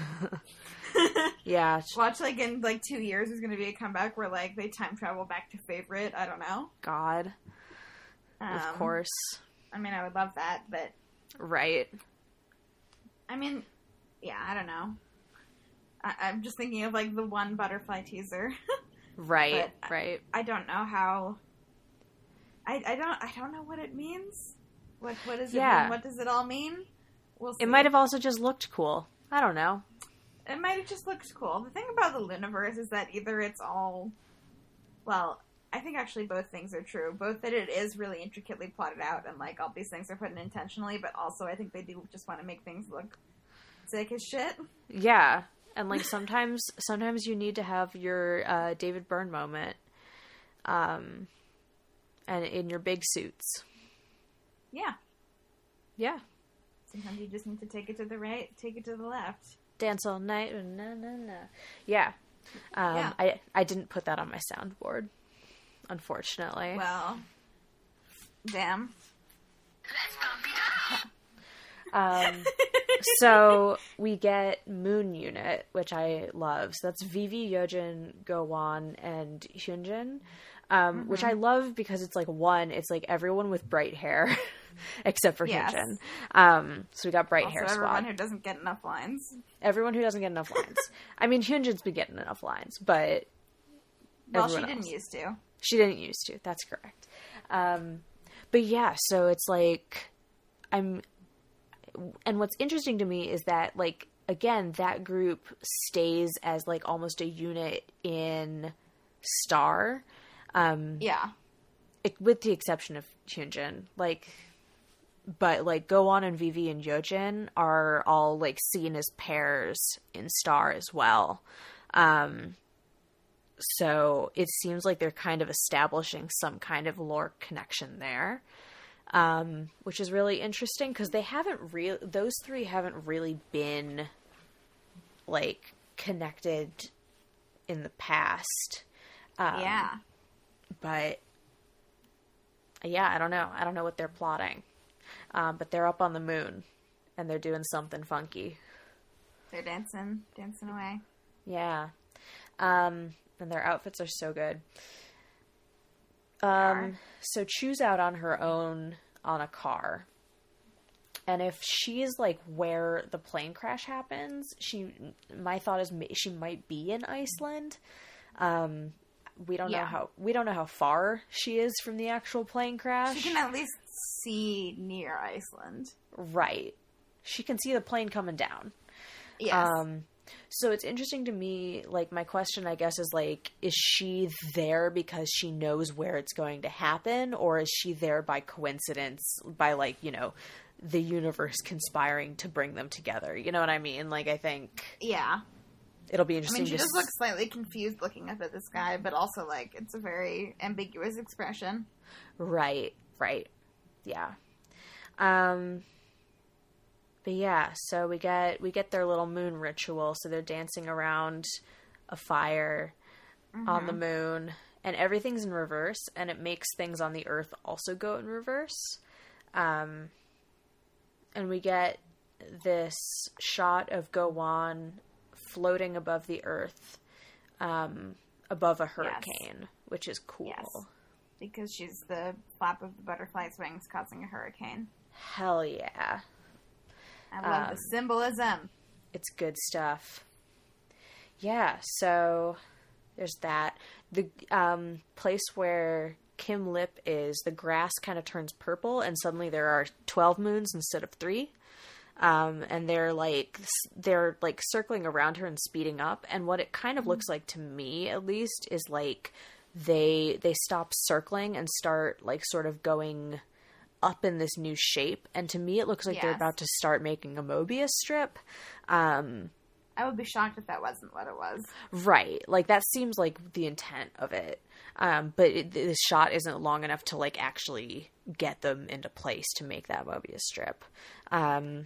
yeah. Watch, like, in, like, two years there's going to be a comeback where, like, they time travel back to Favorite. I don't know. God. Of course. Um, I mean, I would love that, but... Right. I mean, yeah, I don't know. I- I'm just thinking of, like, the one Butterfly teaser. Right, but right. I-, I don't know how... I-, I don't I don't know what it means. What What does yeah. it mean? What does it all mean? We'll see. It might have also just looked cool. I don't know. It might have just looked cool. The thing about the Looniverse is that either it's all... Well... I think actually both things are true. Both that it is really intricately plotted out and, like, all these things are put in intentionally, but also I think they do just want to make things look sick as shit. Yeah. And, like, sometimes sometimes you need to have your uh, David Byrne moment um, and in your big suits. Yeah. Yeah. Sometimes you just need to take it to the right, take it to the left. Dance all night. Na, na, na. Yeah. Um, yeah. I, I didn't put that on my soundboard. Unfortunately. Well, damn. Um, so we get Moon Unit, which I love. So that's Vivi, Yeojin, Gowon, and Hyunjin, um, mm-hmm. which I love because it's like one, it's like everyone with bright hair except for yes. Hyunjin. Um, so we got bright also hair swap. Everyone who doesn't get enough lines. Everyone who doesn't get enough lines. I mean, Hyunjin's been getting enough lines, but well, she didn't else. used to. She didn't used to. That's correct. Um, but yeah, so it's like, I'm, and what's interesting to me is that, like, again, that group stays as like almost a unit in Star. Um, yeah. It, with the exception of Hyunjin, like, but like Gowon and Vivi and Yeojin are all like seen as pairs in Star as well. Um, so it seems like they're kind of establishing some kind of lore connection there. Um, which is really interesting because they haven't really, those three haven't really been, like, connected in the past. Um, yeah. But, yeah, I don't know. I don't know what they're plotting. Um, but they're up on the moon, and they're doing something funky. They're dancing, dancing away. Yeah. Um, and their outfits are so good. Um, so Chuu's out on her own on a car. And if she's like where the plane crash happens, she, my thought is she might be in Iceland. Um, we don't yeah. know how, we don't know how far she is from the actual plane crash. She can at least see near Iceland. Right. She can see the plane coming down. Yes. Um, So it's interesting to me, like, my question, I guess, is, like, is she there because she knows where it's going to happen? Or is she there by coincidence, by, like, you know, the universe conspiring to bring them together? You know what I mean? Like, I think... Yeah. It'll be interesting. I mean, she to just s- looks slightly confused looking up at the sky, but also, like, it's a very ambiguous expression. Right, right. Yeah. Um... But yeah, so we get we get their little moon ritual. So they're dancing around a fire mm-hmm. on the moon, and everything's in reverse, and it makes things on the Earth also go in reverse. Um, and we get this shot of Gowon floating above the Earth, um, above a hurricane, yes. which is cool. Yes. Because she's the flap of the butterfly's wings causing a hurricane. Hell yeah. I love um, the symbolism. It's good stuff. Yeah, so there's that. The um, place where Kim Lip is, the grass kind of turns purple, and suddenly there are twelve moons instead of three. Um, and they're like they're like circling around her and speeding up. And what it kind of mm-hmm. looks like to me, at least, is like they they stop circling and start like sort of going up in this new shape, and to me it looks like yes. they're about to start making a Möbius strip. Um, I would be shocked if that wasn't what it was. Right. Like, that seems like the intent of it. Um, but it, the shot isn't long enough to, like, actually get them into place to make that Möbius strip. Um,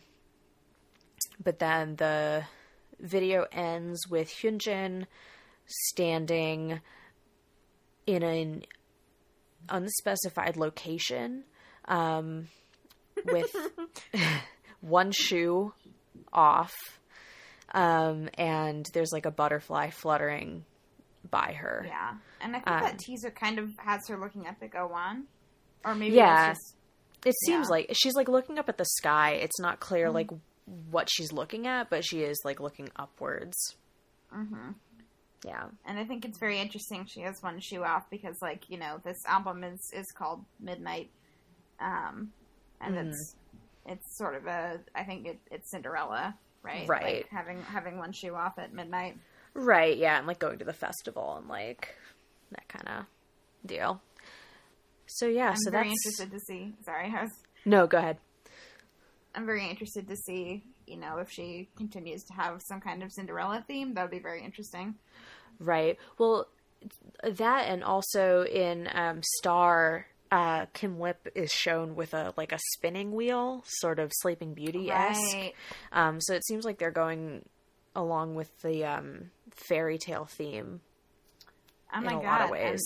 but then the video ends with Hyunjin standing in an unspecified location, Um, with one shoe off, um, and there's like a butterfly fluttering by her. Yeah, and I think um, that teaser kind of has her looking up at Gowon, or maybe yeah, it's just, it seems yeah. like she's like looking up at the sky. It's not clear mm-hmm. like what she's looking at, but she is like looking upwards. Mm-hmm. Yeah, and I think it's very interesting. She has one shoe off because, like, you know, this album is is called Midnight. Um, and mm. it's, it's sort of a, I think it, it's Cinderella, right? Right. Like having, having one shoe off at midnight. Right. Yeah. And like going to the festival and like that kind of deal. So yeah. I'm so very that's... interested to see, sorry. I was... No, go ahead. I'm very interested to see, you know, if she continues to have some kind of Cinderella theme, that would be very interesting. Right. Well, that, and also in, um, Star, Uh, Kim Lip is shown with a like a spinning wheel, sort of Sleeping Beauty-esque. Right. Um, so it seems like they're going along with the um, fairy tale theme oh my in a God. lot of ways.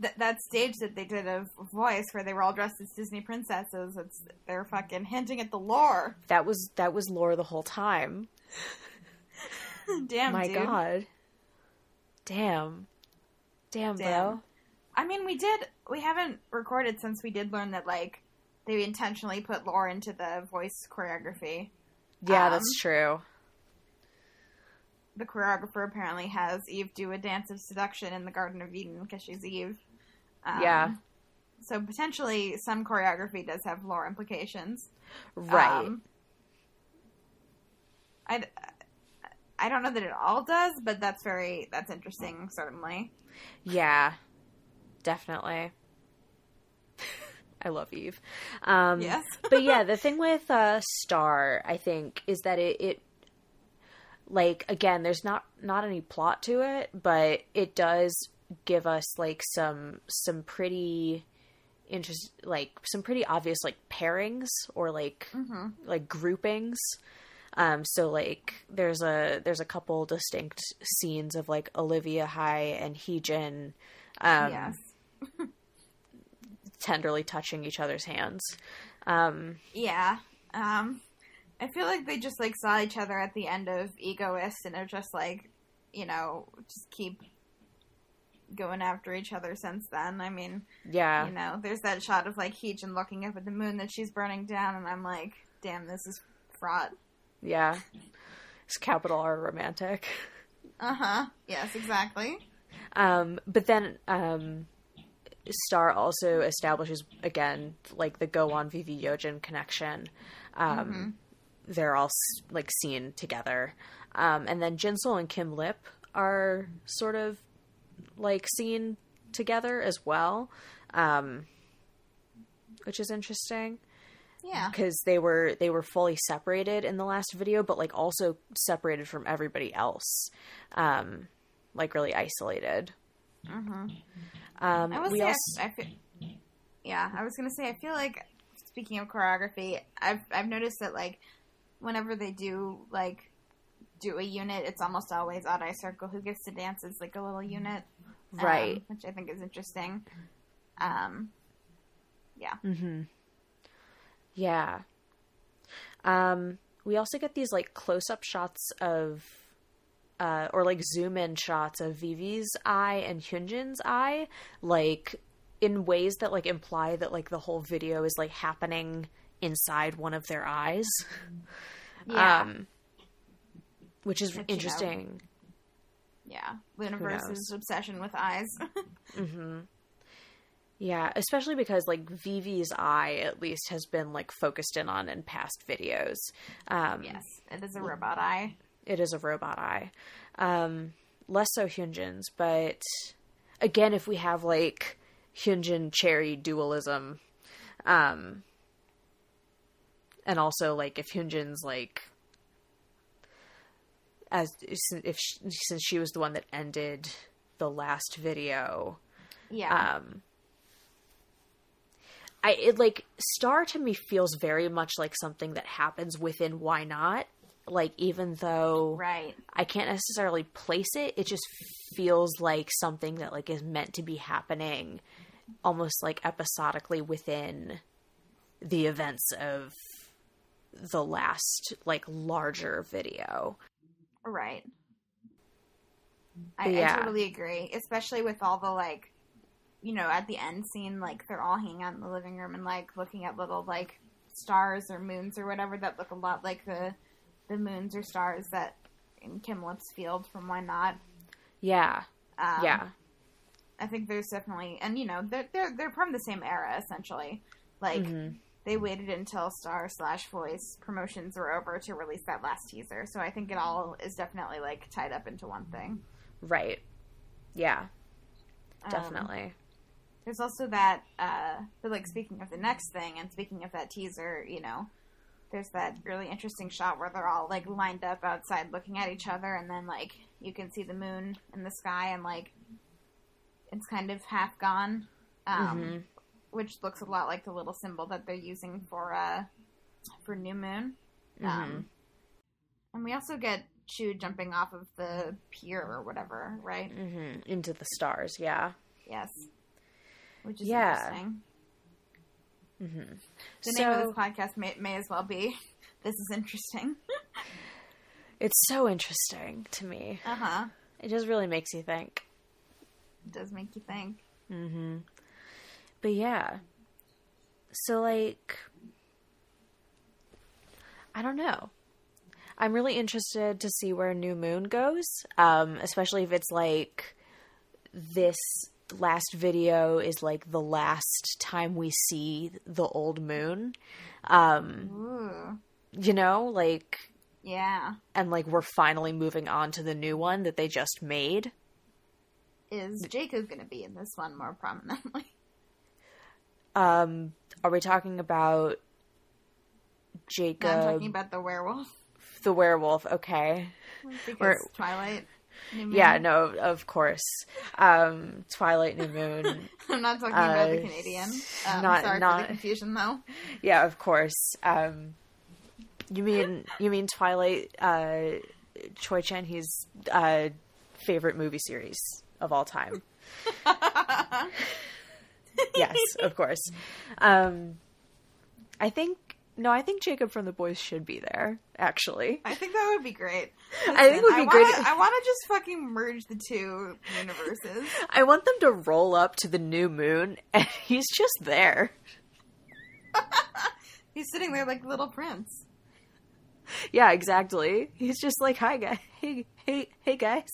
Th- that stage that they did of Voice, where they were all dressed as Disney princesses, it's, they're fucking hinting at the lore. That was that was lore the whole time. Damn, my dude. God. Damn. Damn, Damn. bro. I mean, we did, we haven't recorded since we did learn that, like, they intentionally put lore into the voice choreography. Yeah, um, that's true. The choreographer apparently has Eve do a dance of seduction in the Garden of Eden because she's Eve. Um, yeah. So potentially some choreography does have lore implications. Right. Um, I, I don't know that it all does, but that's very, that's interesting, certainly. Yeah, definitely. I love Eve. Um, yes. But yeah, the thing with uh, Star, I think, is that it, it like, again, there's not, not any plot to it, but it does give us, like, some, some pretty... interest, like some pretty obvious like pairings or like mm-hmm. like groupings. Um, so like there's a there's a couple distinct scenes of like Olivia High and Heejin, um, yes. tenderly touching each other's hands. Um, yeah, um, I feel like they just like saw each other at the end of Egoist and they're just like, you know, just keep going after each other since then. I mean, yeah, you know, there's that shot of like Heejin looking up at the moon that she's burning down, and I'm like, damn, this is fraught. Yeah, it's capital R romantic. Uh huh. Yes, exactly. Um, but then um, Star also establishes again like the Gowon Vivi Yeojin connection. Um, mm-hmm. They're all like seen together, um, and then Jinsoul and Kim Lip are sort of like seen together as well, um, which is interesting. Yeah, because they were they were fully separated in the last video, but like also separated from everybody else, um, like really isolated. Mm-hmm. Um, I was we also... I, I feel, yeah, I was gonna say I feel like, speaking of choreography, I've I've noticed that like whenever they do like. do a unit, it's almost always Odd Eye Circle who gets to dance as like a little unit, um, right? Which I think is interesting. Um, yeah, mm-hmm. yeah. Um, we also get these like close-up shots of, uh, or like zoom-in shots of Vivi's eye and Hyunjin's eye, like in ways that like imply that like the whole video is like happening inside one of their eyes. Yeah. Um, Which is but, interesting. You know, yeah. LoonaVerse's obsession with eyes. mm-hmm. Yeah, especially because, like, Vivi's eye, at least, has been, like, focused in on in past videos. Um, yes, it is a robot eye. It is a robot eye. Um, less so Hyunjin's, but, again, if we have, like, Hyunjin-Choerry dualism, um, and also, like, if Hyunjin's, like... As if she, since she was the one that ended the last video, yeah. Um, I it like Star to me feels very much like something that happens within Why Not. Like even though right. I can't necessarily place it, it just feels like something that like is meant to be happening, almost like episodically within the events of the last like larger video. Right. I, yeah. I totally agree. Especially with all the, like, you know, at the end scene, like, they're all hanging out in the living room and, like, looking at little, like, stars or moons or whatever that look a lot like the the moons or stars that in Kim Lip's field from Why Not. Yeah. Um, yeah. I think there's definitely... And, you know, they're, they're, they're from the same era, essentially. Like, mm-hmm. They waited until Star slash Voice promotions were over to release that last teaser. So I think it all is definitely, like, tied up into one thing. Right. Yeah. Definitely. Um, there's also that, uh, but, like, speaking of the next thing and speaking of that teaser, you know, there's that really interesting shot where they're all, like, lined up outside looking at each other. And then, like, you can see the moon in the sky and, like, it's kind of half gone. Um mm-hmm. Which looks a lot like the little symbol that they're using for uh, for New Moon. Mm-hmm. Um, and we also get Chuu jumping off of the pier or whatever, right? Mm-hmm. Into the stars, yeah. Yes. Which is yeah. interesting. Mm-hmm. The so, name of this podcast may, may as well be This Is Interesting. It's so interesting to me. Uh-huh. It just really makes you think. It does make you think. Mm-hmm. But yeah, so like, I don't know. I'm really interested to see where New Moon goes, um, especially if it's like this last video is like the last time we see the old moon. Um, you know, like Yeah. And, like, we're finally moving on to the new one that they just made. Is Jacob going to be in this one more prominently? Um, are we talking about Jacob? No, I'm talking about the werewolf. The werewolf, okay. Because we're... Twilight, New Moon. Yeah, no, of course. Um, Twilight, New Moon. I'm not talking uh, about the Canadian. Um, not, sorry not... for the confusion, though. Yeah, of course. Um... You mean you mean Twilight, uh, Choi Chan-hee's uh, favorite movie series of all time. Yes, of course. Um, I think no, I think Jacob from The Boys should be there. Actually, I think that would be great. Listen, I think it would be I wanna, great. I want to just fucking merge the two universes. I want them to roll up to the new moon, and he's just there. He's sitting there like Little Prince. Yeah, exactly. He's just like, hi, guys. Hey, hey, hey, guys.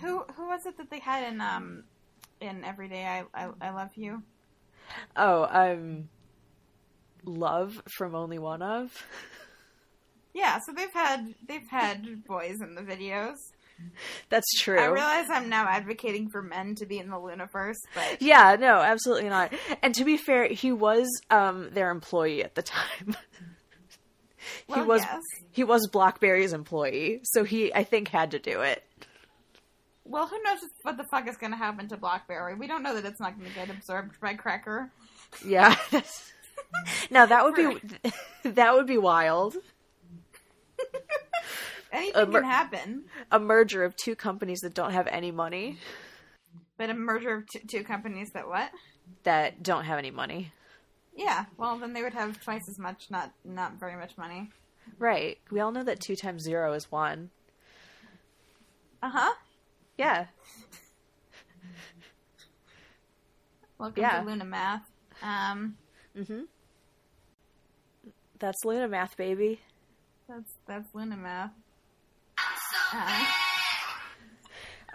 Who who was it that they had in um in Every Day I, I I Love You? Oh, um, Love from Only One Of. Yeah, so they've had they've had boys in the videos. That's true. I realize I'm now advocating for men to be in the Loonaverse, but yeah, no, absolutely not. And to be fair, he was um their employee at the time. He well, was yes. he was Blockberry's employee, so he, I think, had to do it. Well, who knows what the fuck is going to happen to Blockberry? We don't know that it's not going to get absorbed by Cracker. Yeah. Now that would be that would be wild. Anything mer- can happen. A merger of two companies that don't have any money. But a merger of t- two companies that what? That don't have any money. Yeah, well, then they would have twice as much, not not very much money. Right. We all know that two times zero is one. Uh-huh. Yeah. Welcome yeah. to Loona Math. Um, mm-hmm. That's Loona Math, baby. That's that's Loona Math.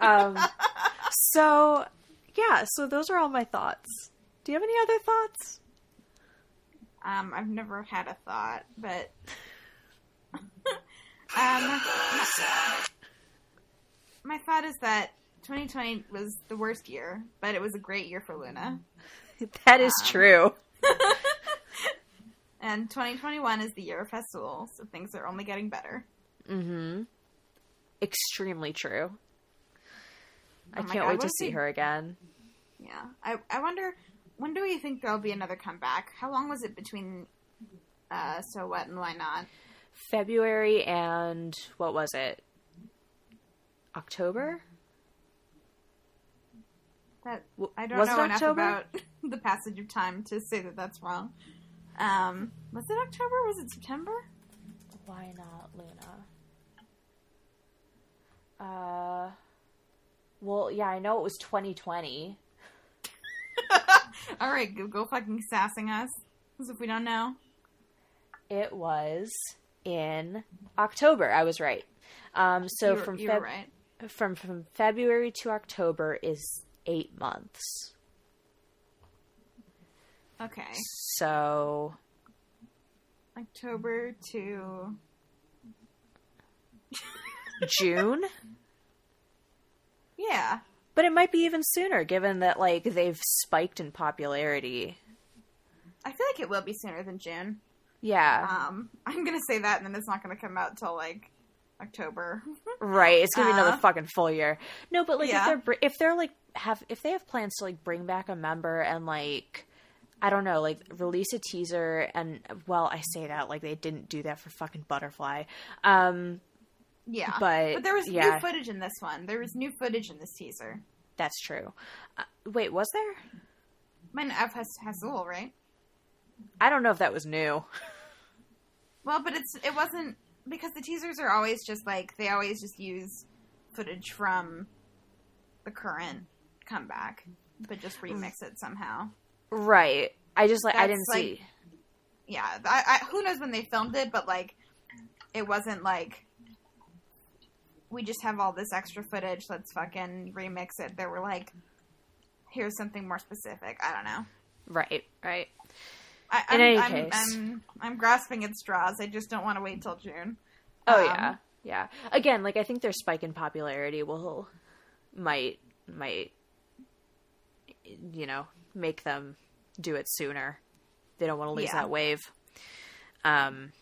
Uh, um, so, yeah, so those are all my thoughts. Do you have any other thoughts? Um, I've never had a thought, but, um, my, my thought is that twenty twenty was the worst year, but it was a great year for Loona. That is um, true. And twenty twenty-one is the year of Haseul, so things are only getting better. Mm-hmm. Extremely true. Oh I can't God, wait to see we... her again. Yeah. I, I wonder... When do you think there'll be another comeback? How long was it between uh, So What and Why Not? February and what was it? October? That I don't was know enough about the passage of time to say that that's wrong. Um, was it October? Was it September? Why Not, Loona? Uh, well, yeah, I know it was twenty twenty. All right, Google fucking sassing us, as if we don't know. It was in October. I was right. Um, so you, from you Feb- were right. From from February to October is eight months. Okay. So October to June? Yeah. But it might be even sooner, given that, like, they've spiked in popularity. I feel like it will be sooner than June. Yeah. Um, I'm going to say that, and then it's not going to come out till, like, October. Right. It's going to be uh, another fucking full year. No, but, like, yeah. if they're, if they're, like, have, if they have plans to, like, bring back a member and, like, I don't know, like, release a teaser and, well, I say that, like, they didn't do that for fucking Butterfly. Um... Yeah, but, but there was yeah. new footage in this one. There was new footage in this teaser. That's true. Uh, wait, was there? Mine of Haseul, right? I don't know if that was new. Well, but it's it wasn't, because the teasers are always just like, they always just use footage from the current comeback, but just remix it somehow. Right. I just, like, That's I didn't like, see. Yeah. I, I, who knows when they filmed it, but, like, it wasn't like, we just have all this extra footage, let's fucking remix it. They were like, here's something more specific. I don't know. Right, right. I, I'm, In any I'm, case. I'm, I'm, I'm grasping at straws. I just don't want to wait till June. Oh um, yeah, yeah. Again, like I think their spike in popularity will might might you know make them do it sooner. They don't want to lose yeah. that wave. Um,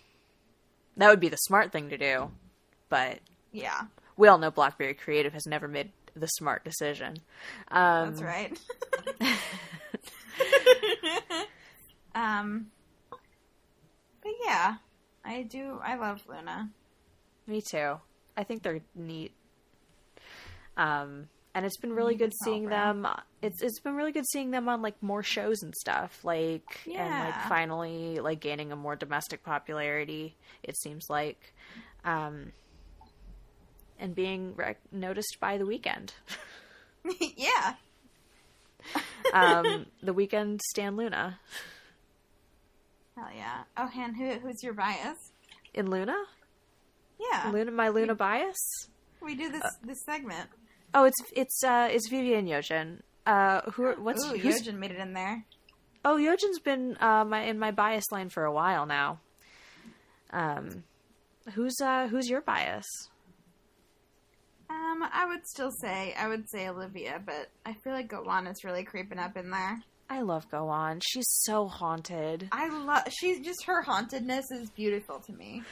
that would be the smart thing to do, but yeah, we all know Blockberry Creative has never made the smart decision. Um, That's right. um, but yeah, I do. I love LOONA. Me too. I think they're neat. Um, and it's been really good seeing them. It's it's been really good seeing them on like more shows and stuff. Like yeah. and like finally like gaining a more domestic popularity. It seems like. Um. And being rec- noticed by The Weeknd. yeah. um, The Weeknd stan LOONA. Hell yeah. Oh, Han, who, who's your bias? In LOONA? Yeah. LOONA, my LOONA we, bias? We do this uh, this segment. Oh, it's it's uh, it's Vivi and Yeojin. Uh, who are, what's Ooh, Yeojin made it in there. Oh, Yeojin's been uh, my, in my bias line for a while now. Um, who's uh, who's your bias? Um, I would still say, I would say Olivia, but I feel like Gowon is really creeping up in there. I love Gowon. She's so haunted. I love, she's just, her hauntedness is beautiful to me.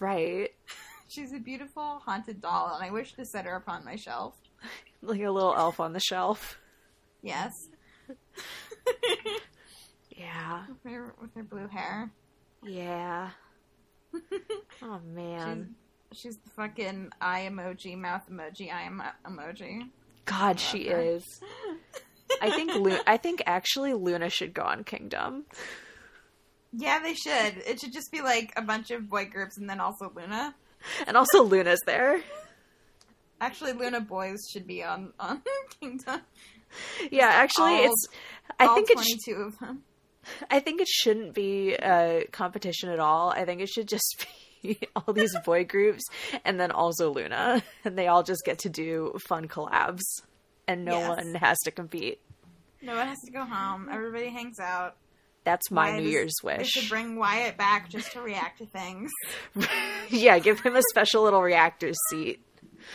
Right. She's a beautiful haunted doll, and I wish to set her up on my shelf. Like a little elf on the shelf. Yes. yeah. With her, with her blue hair. Yeah. oh, man. She's, She's the fucking eye emoji, mouth emoji, eye em- emoji. God, she her. is. I think Lo- I think actually LOONA should go on Kingdom. Yeah, they should. It should just be like a bunch of boy groups and then also LOONA. And also LOONA's there. Actually, LOONA boys should be on, on Kingdom. Yeah, actually, all, it's... I all think twenty-two it sh- of them. I think it shouldn't be a competition at all. I think it should just be all these boy groups and then also LOONA, and they all just get to do fun collabs and no yes. one has to compete. No one has to go home. Everybody hangs out. That's my Wyatt New is, Year's wish. They should bring Wyatt back just to react to things. yeah, give him a special little reactor seat.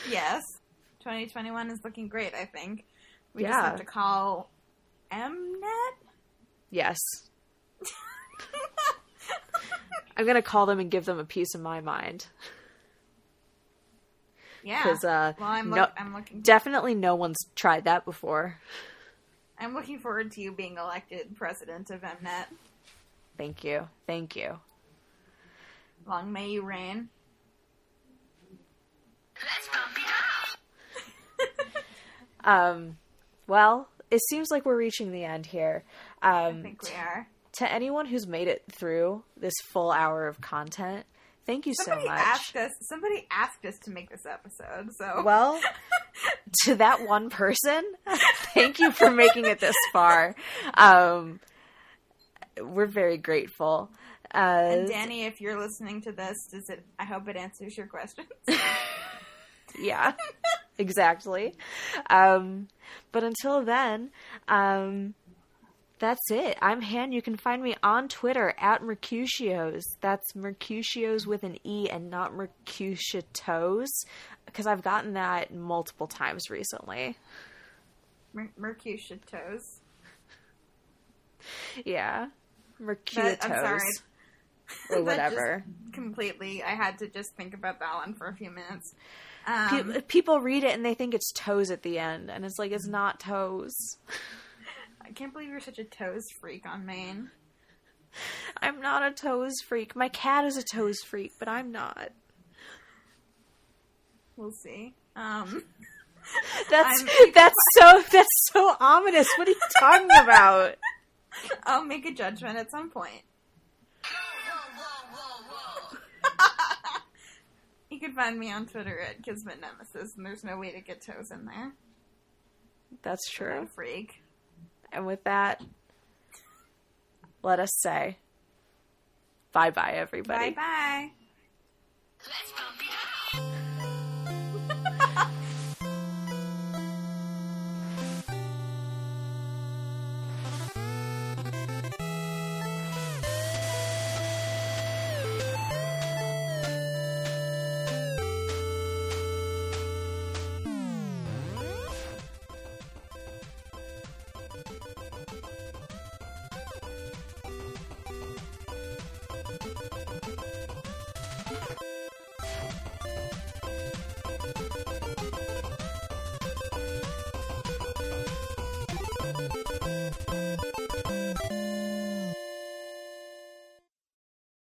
Yes. twenty twenty-one is looking great, I think. We yeah. just have to call MNet? Yes. I'm going to call them and give them a piece of my mind. Yeah. Because uh, well, I'm, look- no- I'm looking. Definitely no one's tried that before. I'm looking forward to you being elected president of MNet. Thank you. Thank you. Long may you reign. Let's bump it up! um, well, it seems like we're reaching the end here. Um, I think we are. To anyone who's made it through this full hour of content, thank you somebody so much. Asked us, somebody asked us to make this episode, so... Well, to that one person, thank you for making it this far. Um, we're very grateful. Uh, and Danny, if you're listening to this, does it? I hope it answers your questions. yeah, exactly. Um, but until then... Um, That's it. I'm Han. You can find me on Twitter at Mercutioes. That's Mercutioes with an E and not Mercutioes, because I've gotten that multiple times recently. Mer- Mercutioes. Yeah. Mercutioes. That, I'm sorry. Or whatever. Completely. I had to just think about that one for a few minutes. Um, Pe- people read it and they think it's toes at the end, and it's like, it's not toes. I can't believe you're such a toes freak on Maine. I'm not a toes freak. My cat is a toes freak, but I'm not. We'll see. Um, that's that's so that's so ominous. What are you talking about? I'll make a judgment at some point. You can find me on Twitter at Kismet Nemesis, and there's no way to get toes in there. That's true. I'm a freak. And with that, let us say bye-bye, everybody. Bye-bye. Let's bump it out.